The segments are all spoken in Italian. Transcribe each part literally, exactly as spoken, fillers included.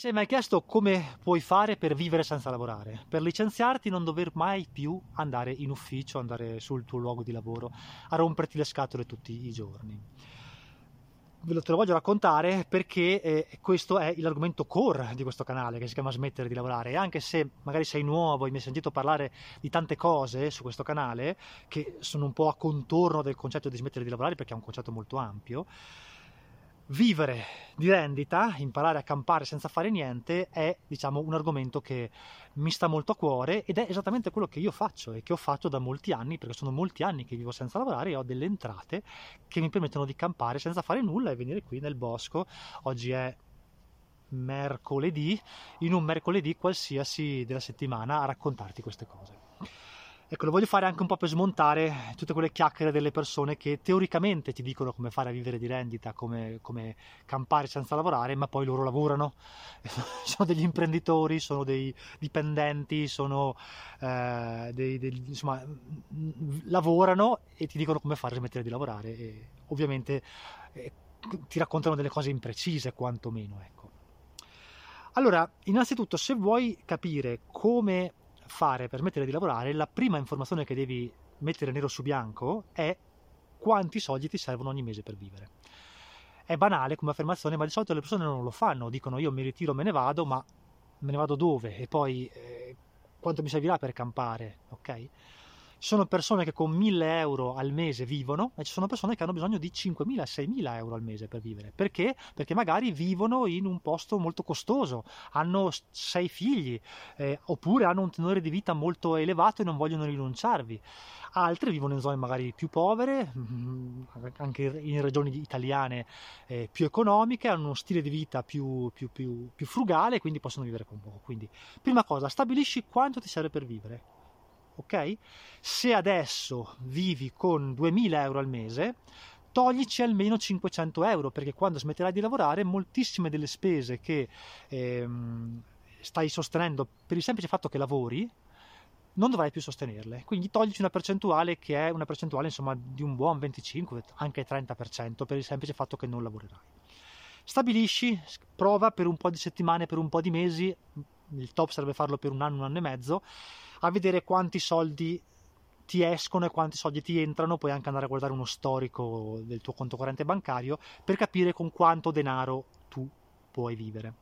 Ti sei mai chiesto come puoi fare per vivere senza lavorare? Per licenziarti, non dover mai più andare in ufficio, andare sul tuo luogo di lavoro, a romperti le scatole tutti i giorni. Ve lo, te lo voglio raccontare perché eh, questo è l'argomento core di questo canale, che si chiama Smettere di lavorare. E anche se magari sei nuovo e mi hai sentito parlare di tante cose su questo canale, che sono un po' a contorno del concetto di smettere di lavorare, perché è un concetto molto ampio, vivere di rendita, imparare a campare senza fare niente, è, diciamo, un argomento che mi sta molto a cuore ed è esattamente quello che io faccio e che ho fatto da molti anni, perché sono molti anni che vivo senza lavorare e ho delle entrate che mi permettono di campare senza fare nulla e venire qui nel bosco. Oggi è mercoledì, in un mercoledì qualsiasi della settimana, a raccontarti queste cose. Ecco, lo voglio fare anche un po' per smontare tutte quelle chiacchiere delle persone che teoricamente ti dicono come fare a vivere di rendita, come, come campare senza lavorare, ma poi loro lavorano. Sono degli imprenditori, sono dei dipendenti, sono eh, dei, dei, insomma, lavorano e ti dicono come fare a smettere di lavorare. E ovviamente eh, ti raccontano delle cose imprecise, quantomeno. Ecco. Allora, innanzitutto, se vuoi capire come fare per smettere di lavorare, la prima informazione che devi mettere nero su bianco è quanti soldi ti servono ogni mese per vivere. È banale come affermazione, ma di solito le persone non lo fanno, dicono io mi ritiro, me ne vado, ma me ne vado dove? E poi eh, quanto mi servirà per campare? Ok? Ci sono persone che con mille euro al mese vivono e ci sono persone che hanno bisogno di cinquemila, seimila euro al mese per vivere. Perché? Perché magari vivono in un posto molto costoso, hanno sei figli eh, oppure hanno un tenore di vita molto elevato e non vogliono rinunciarvi. Altri vivono in zone magari più povere, anche in regioni italiane eh, più economiche, hanno uno stile di vita più, più, più, più frugale, quindi possono vivere con poco. Quindi, prima cosa, stabilisci quanto ti serve per vivere. Ok? Se adesso vivi con duemila euro al mese, toglici almeno cinquecento euro, perché quando smetterai di lavorare moltissime delle spese che ehm, stai sostenendo per il semplice fatto che lavori non dovrai più sostenerle, quindi toglici una percentuale che è una percentuale, insomma, di un buon venticinque, anche trenta per cento, per il semplice fatto che non lavorerai. Stabilisci, prova per un po' di settimane, per un po' di mesi, il top serve farlo per un anno, un anno e mezzo, a vedere quanti soldi ti escono e quanti soldi ti entrano. Puoi anche andare a guardare uno storico del tuo conto corrente bancario per capire con quanto denaro tu puoi vivere.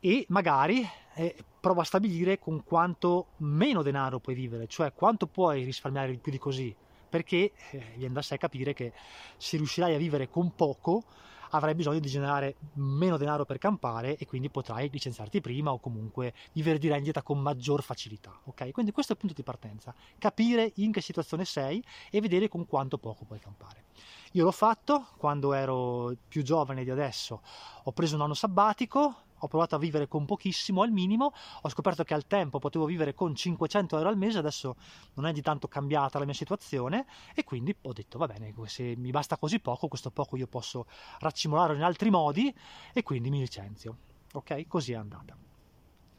E magari eh, prova a stabilire con quanto meno denaro puoi vivere, cioè quanto puoi risparmiare di più di così, perché eh, viene da sé capire che se riuscirai a vivere con poco avrai bisogno di generare meno denaro per campare e quindi potrai licenziarti prima o comunque vivere di rendita con maggior facilità, ok? Quindi questo è il punto di partenza, capire in che situazione sei e vedere con quanto poco puoi campare. Io l'ho fatto quando ero più giovane di adesso, ho preso un anno sabbatico, ho provato a vivere con pochissimo, al minimo, ho scoperto che al tempo potevo vivere con cinquecento euro al mese, adesso non è di tanto cambiata la mia situazione e quindi ho detto va bene, se mi basta così poco, questo poco io posso raccimolarlo in altri modi e quindi mi licenzio, ok? Così è andata.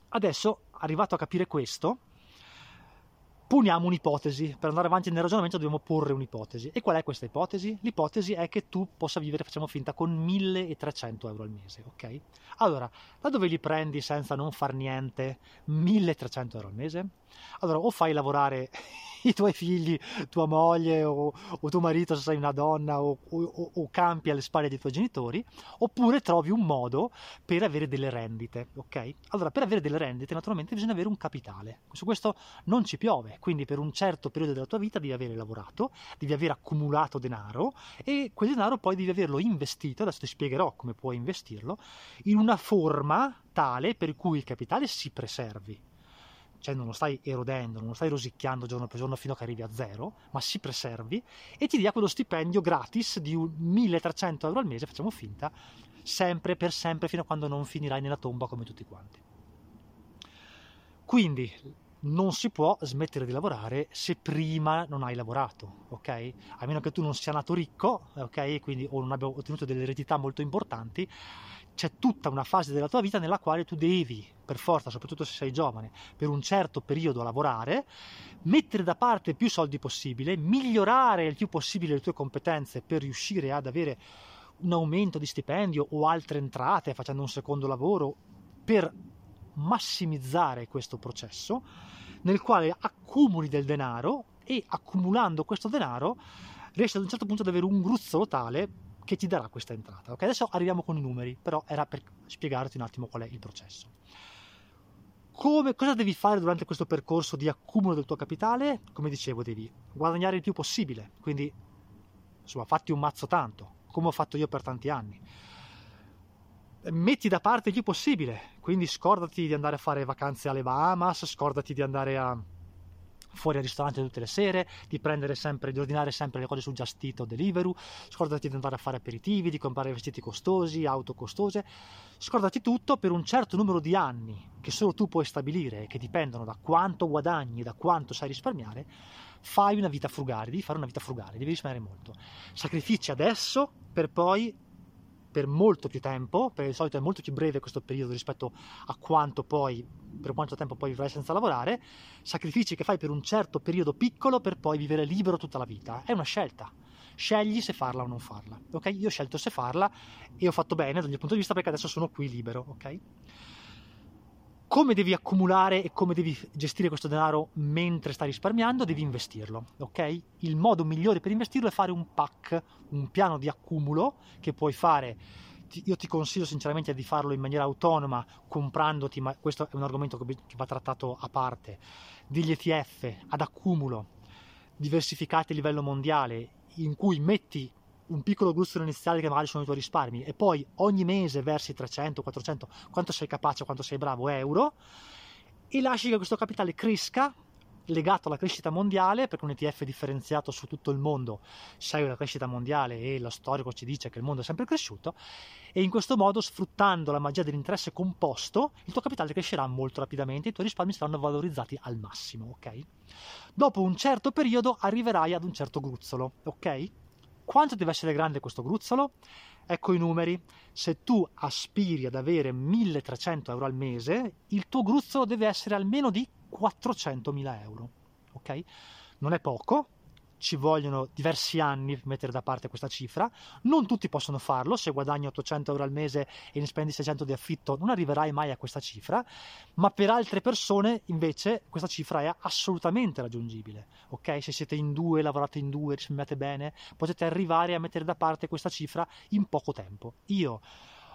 Adesso, arrivato a capire questo, poniamo un'ipotesi, per andare avanti nel ragionamento dobbiamo porre un'ipotesi. E qual è questa ipotesi? L'ipotesi è che tu possa vivere, facciamo finta, con milletrecento euro al mese, ok? Allora, da dove li prendi senza non far niente milletrecento euro al mese? Allora, o fai lavorare i tuoi figli, tua moglie o, o tuo marito se sei una donna o, o, o campi alle spalle dei tuoi genitori, oppure trovi un modo per avere delle rendite, ok? Allora, per avere delle rendite naturalmente bisogna avere un capitale, su questo non ci piove, quindi per un certo periodo della tua vita devi avere lavorato, devi aver accumulato denaro e quel denaro poi devi averlo investito, adesso ti spiegherò come puoi investirlo, in una forma tale per cui il capitale si preservi. Cioè non lo stai erodendo, non lo stai rosicchiando giorno per giorno fino a che arrivi a zero, ma si preservi e ti dia quello stipendio gratis di milletrecento euro al mese, facciamo finta, sempre per sempre fino a quando non finirai nella tomba come tutti quanti. Quindi non si può smettere di lavorare se prima non hai lavorato, ok? A meno che tu non sia nato ricco, ok? Quindi o non abbia ottenuto delle eredità molto importanti, c'è tutta una fase della tua vita nella quale tu devi, per forza, soprattutto se sei giovane, per un certo periodo lavorare, mettere da parte più soldi possibile, migliorare il più possibile le tue competenze per riuscire ad avere un aumento di stipendio o altre entrate facendo un secondo lavoro per massimizzare questo processo, nel quale accumuli del denaro e accumulando questo denaro riesci ad un certo punto ad avere un gruzzolo tale che ti darà questa entrata. Ok, adesso arriviamo con i numeri, però era per spiegarti un attimo qual è il processo. Come, cosa devi fare durante questo percorso di accumulo del tuo capitale? Come dicevo, devi guadagnare il più possibile, quindi insomma fatti un mazzo tanto, come ho fatto io per tanti anni. Metti da parte il più possibile, quindi scordati di andare a fare vacanze alle Bahamas, scordati di andare a fuori al ristorante tutte le sere, di prendere sempre, di ordinare sempre le cose su Just Eat o Deliveroo, scordati di andare a fare aperitivi, di comprare vestiti costosi, auto costose, scordati tutto per un certo numero di anni che solo tu puoi stabilire e che dipendono da quanto guadagni, da quanto sai risparmiare. Fai una vita frugale, devi fare una vita frugale, devi risparmiare molto. Sacrifici adesso per poi, per molto più tempo, perché di solito è molto più breve questo periodo rispetto a quanto poi, per quanto tempo poi vivrai senza lavorare. Sacrifici che fai per un certo periodo piccolo per poi vivere libero tutta la vita. È una scelta, scegli se farla o non farla, ok? Io ho scelto se farla e ho fatto bene dal mio punto di vista, perché adesso sono qui libero, ok? Come devi accumulare e come devi gestire questo denaro mentre stai risparmiando? Devi investirlo, ok? Il modo migliore per investirlo è fare un P A C, un piano di accumulo che puoi fare. Io ti consiglio sinceramente di farlo in maniera autonoma, comprandoti, ma questo è un argomento che va trattato a parte, degli E T F ad accumulo, diversificati a livello mondiale, in cui metti un piccolo gruzzolo iniziale che magari sono i tuoi risparmi e poi ogni mese versi trecento, quattrocento, quanto sei capace, quanto sei bravo, euro, e lasci che questo capitale cresca legato alla crescita mondiale, perché un E T F differenziato su tutto il mondo segue la crescita mondiale e lo storico ci dice che il mondo è sempre cresciuto, e in questo modo, sfruttando la magia dell'interesse composto, il tuo capitale crescerà molto rapidamente, i tuoi risparmi saranno valorizzati al massimo, ok? Dopo un certo periodo arriverai ad un certo gruzzolo, ok? Quanto deve essere grande questo gruzzolo? Ecco i numeri. Se tu aspiri ad avere milletrecento euro al mese, il tuo gruzzolo deve essere almeno di quattrocentomila euro, ok? Non è poco, ci vogliono diversi anni per mettere da parte questa cifra, non tutti possono farlo. Se guadagni ottocento euro al mese e ne spendi seicento di affitto non arriverai mai a questa cifra, ma per altre persone invece questa cifra è assolutamente raggiungibile, ok? Se siete in due, lavorate in due, risparmiate bene, potete arrivare a mettere da parte questa cifra in poco tempo. Io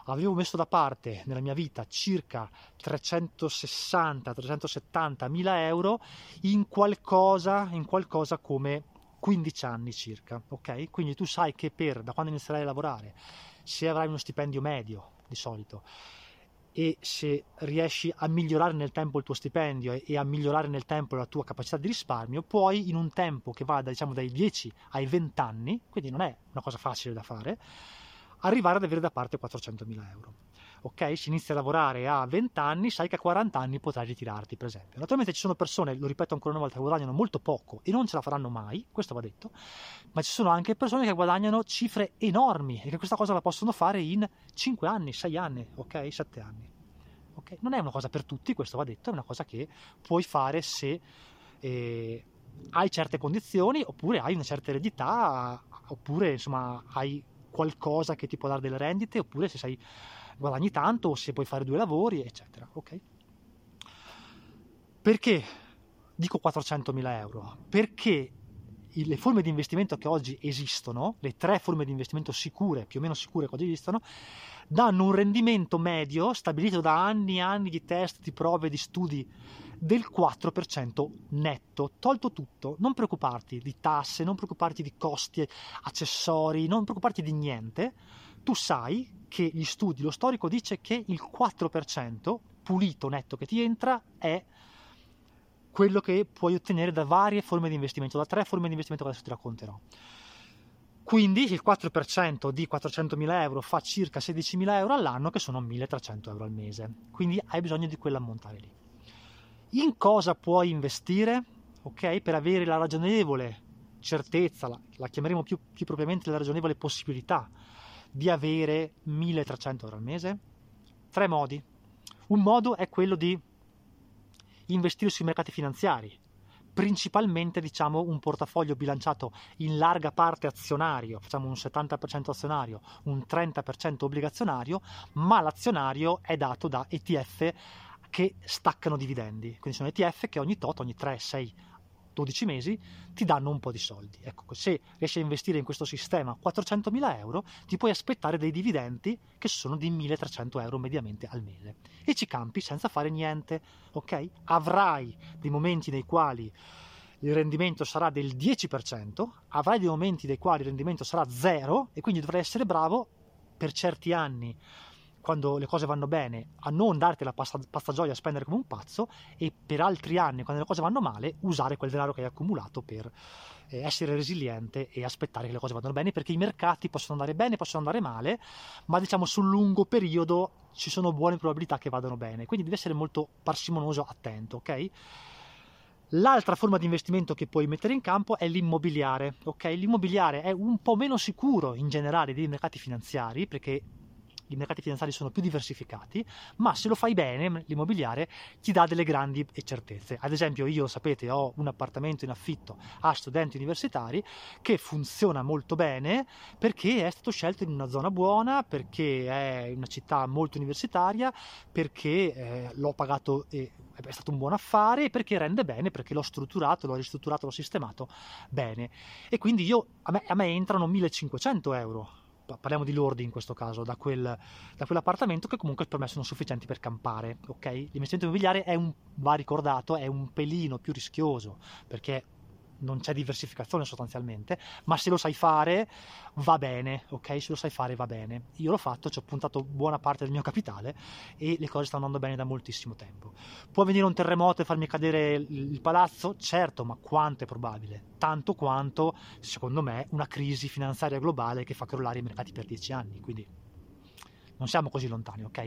avevo messo da parte nella mia vita circa trecentosessanta trecentosettanta mila euro in qualcosa, in qualcosa come quindici anni circa, ok? Quindi tu sai che per da quando inizierai a lavorare, se avrai uno stipendio medio di solito e se riesci a migliorare nel tempo il tuo stipendio e a migliorare nel tempo la tua capacità di risparmio, puoi in un tempo che va da, diciamo dai dieci ai venti anni, quindi non è una cosa facile da fare, arrivare ad avere da parte quattrocentomila euro. Ok, se inizi a lavorare a venti anni, sai che a quaranta anni potrai ritirarti, per esempio. Naturalmente ci sono persone, lo ripeto ancora una volta, che guadagnano molto poco e non ce la faranno mai, questo va detto, ma ci sono anche persone che guadagnano cifre enormi e che questa cosa la possono fare in cinque anni, sei anni, ok, sette anni. Okay? Non è una cosa per tutti, questo va detto, è una cosa che puoi fare se eh, hai certe condizioni, oppure hai una certa eredità, oppure insomma hai qualcosa che ti può dare delle rendite, oppure se sei guadagni tanto o se puoi fare due lavori, eccetera, ok? Perché dico quattrocentomila euro? Perché le forme di investimento che oggi esistono, le tre forme di investimento sicure, più o meno sicure che oggi esistono, danno un rendimento medio stabilito da anni e anni di test, di prove, di studi, del quattro per cento netto, tolto tutto. Non preoccuparti di tasse, non preoccuparti di costi accessori, non preoccuparti di niente. Tu sai che gli studi, lo storico dice che il quattro per cento pulito netto che ti entra è quello che puoi ottenere da varie forme di investimento, da tre forme di investimento che adesso ti racconterò. Quindi il quattro per cento di quattrocentomila euro fa circa sedicimila euro all'anno, che sono milletrecento euro al mese. Quindi hai bisogno di quell'ammontare lì. In cosa puoi investire? Ok, per avere la ragionevole certezza, la, la chiameremo più, più propriamente la ragionevole possibilità di avere milletrecento euro al mese? Tre modi. Un modo è quello di investire sui mercati finanziari, principalmente diciamo un portafoglio bilanciato in larga parte azionario, facciamo un settanta per cento azionario, un trenta per cento obbligazionario, ma l'azionario è dato da E T F che staccano dividendi, quindi sono E T F che ogni tot, ogni tre, sei, dodici mesi ti danno un po' di soldi. Ecco, se riesci a investire in questo sistema quattrocentomila euro, ti puoi aspettare dei dividendi che sono di milletrecento euro mediamente al mese e ci campi senza fare niente, ok? Avrai dei momenti nei quali il rendimento sarà del dieci per cento, avrai dei momenti nei quali il rendimento sarà zero e quindi dovrai essere bravo per certi anni, quando le cose vanno bene, a non darti la pasta, pasta gioia a spendere come un pazzo, e per altri anni, quando le cose vanno male, usare quel denaro che hai accumulato per eh, essere resiliente e aspettare che le cose vadano bene, perché i mercati possono andare bene, possono andare male, ma diciamo sul lungo periodo ci sono buone probabilità che vadano bene, quindi devi essere molto parsimonioso, attento, ok? L'altra forma di investimento che puoi mettere in campo è l'immobiliare, ok? L'immobiliare è un po' meno sicuro in generale dei mercati finanziari, perché i mercati finanziari sono più diversificati, ma se lo fai bene l'immobiliare ti dà delle grandi certezze. Ad esempio, io sapete ho un appartamento in affitto a studenti universitari che funziona molto bene perché è stato scelto in una zona buona, perché è una città molto universitaria, perché eh, l'ho pagato e è stato un buon affare, perché rende bene, perché l'ho strutturato, l'ho ristrutturato, l'ho sistemato bene, e quindi io, a, me, a me entrano millecinquecento euro, parliamo di lordi in questo caso, da, quel, da quell'appartamento, che comunque per me sono sufficienti per campare, ok? L'investimento immobiliare è un, va ricordato, è un pelino più rischioso perché non c'è diversificazione sostanzialmente, ma se lo sai fare va bene, ok? Se lo sai fare va bene. Io l'ho fatto, ci ho puntato buona parte del mio capitale e le cose stanno andando bene da moltissimo tempo. Può venire un terremoto e farmi cadere il palazzo? Certo, ma quanto è probabile? Tanto quanto, secondo me, una crisi finanziaria globale che fa crollare i mercati per dieci anni, quindi non siamo così lontani, ok?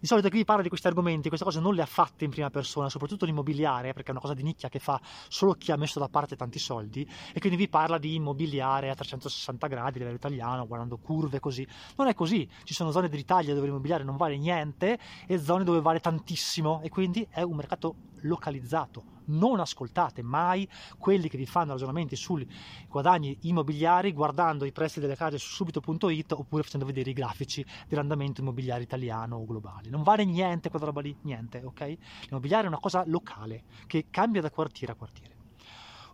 Di solito chi parla di questi argomenti, queste cose non le ha fatte in prima persona, soprattutto l'immobiliare, perché è una cosa di nicchia che fa solo chi ha messo da parte tanti soldi, e quindi vi parla di immobiliare a trecentosessanta gradi a livello italiano, guardando curve così. Non è così, ci sono zone dell'Italia dove l'immobiliare non vale niente e zone dove vale tantissimo, e quindi è un mercato localizzato. Non ascoltate mai quelli che vi fanno ragionamenti sui guadagni immobiliari guardando i prezzi delle case su subito punto it oppure facendo vedere i grafici dell'andamento immobiliare italiano o globale. Non vale niente quella roba lì, niente, ok? L'immobiliare è una cosa locale che cambia da quartiere a quartiere,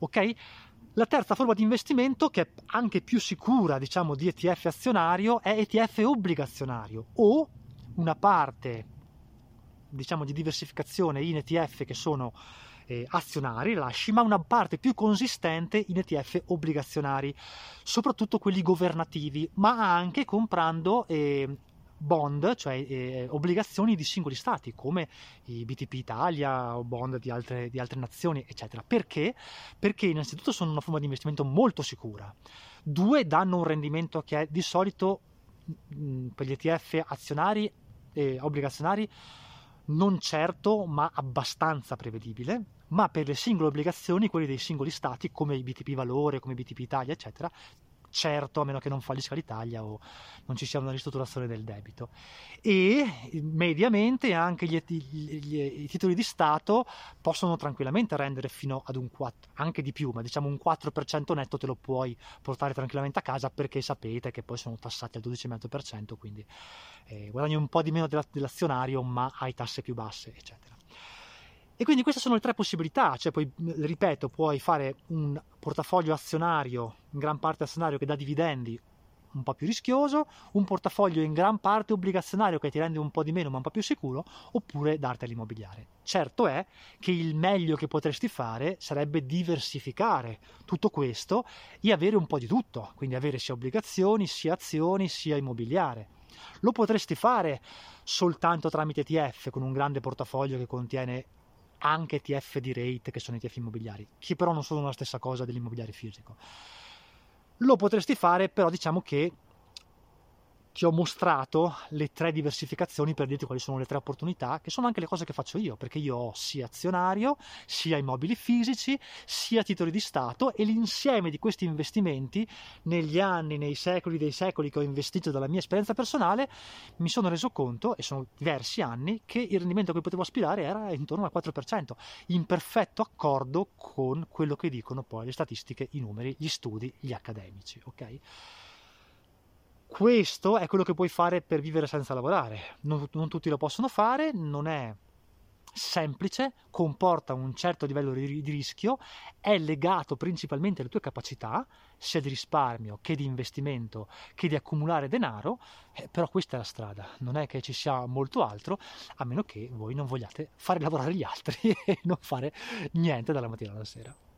ok? La terza forma di investimento, che è anche più sicura diciamo di E T F azionario, è E T F obbligazionario, o una parte diciamo di diversificazione in E T F che sono Eh, azionari, lasci, ma una parte più consistente in E T F obbligazionari, soprattutto quelli governativi, ma anche comprando eh, bond, cioè eh, obbligazioni di singoli stati come i B T P Italia o bond di altre, di altre nazioni, eccetera. Perché? Perché innanzitutto sono una forma di investimento molto sicura, due, danno un rendimento che è di solito mh, per gli E T F azionari e eh, obbligazionari non certo, ma abbastanza prevedibile, ma per le singole obbligazioni, quelli dei singoli stati, come i B T P Valore, come i B T P Italia, eccetera, certo, a meno che non fallisca l'Italia o non ci sia una ristrutturazione del debito. E mediamente anche gli, gli, gli, i titoli di Stato possono tranquillamente rendere fino ad un quattro per cento, anche di più, ma diciamo un quattro per cento netto te lo puoi portare tranquillamente a casa, perché sapete che poi sono tassati al dodici virgola cinque per cento, quindi eh, guadagni un po' di meno della, dell'azionario, ma hai tasse più basse, eccetera. E quindi queste sono le tre possibilità, cioè poi, ripeto, puoi fare un portafoglio azionario, in gran parte azionario, che dà dividendi, un po' più rischioso, un portafoglio in gran parte obbligazionario che ti rende un po' di meno ma un po' più sicuro, oppure darti all'immobiliare. Certo è che il meglio che potresti fare sarebbe diversificare tutto questo e avere un po' di tutto, quindi avere sia obbligazioni, sia azioni, sia immobiliare. Lo potresti fare soltanto tramite E T F, con un grande portafoglio che contiene anche E T F di rate, che sono E T F immobiliari, che però non sono la stessa cosa dell'immobiliare fisico. Lo potresti fare, però diciamo che ti ho mostrato le tre diversificazioni per dirti quali sono le tre opportunità, che sono anche le cose che faccio io, perché io ho sia azionario, sia immobili fisici, sia titoli di Stato, e l'insieme di questi investimenti negli anni, nei secoli dei secoli che ho investito dalla mia esperienza personale, mi sono reso conto, e sono diversi anni, che il rendimento a cui potevo aspirare era intorno al quattro per cento, in perfetto accordo con quello che dicono poi le statistiche, i numeri, gli studi, gli accademici, ok? Questo è quello che puoi fare per vivere senza lavorare. Non, non tutti lo possono fare, non è semplice, comporta un certo livello di rischio, è legato principalmente alle tue capacità, sia di risparmio che di investimento che di accumulare denaro, eh, però questa è la strada, non è che ci sia molto altro, a meno che voi non vogliate fare lavorare gli altri e non fare niente dalla mattina alla sera.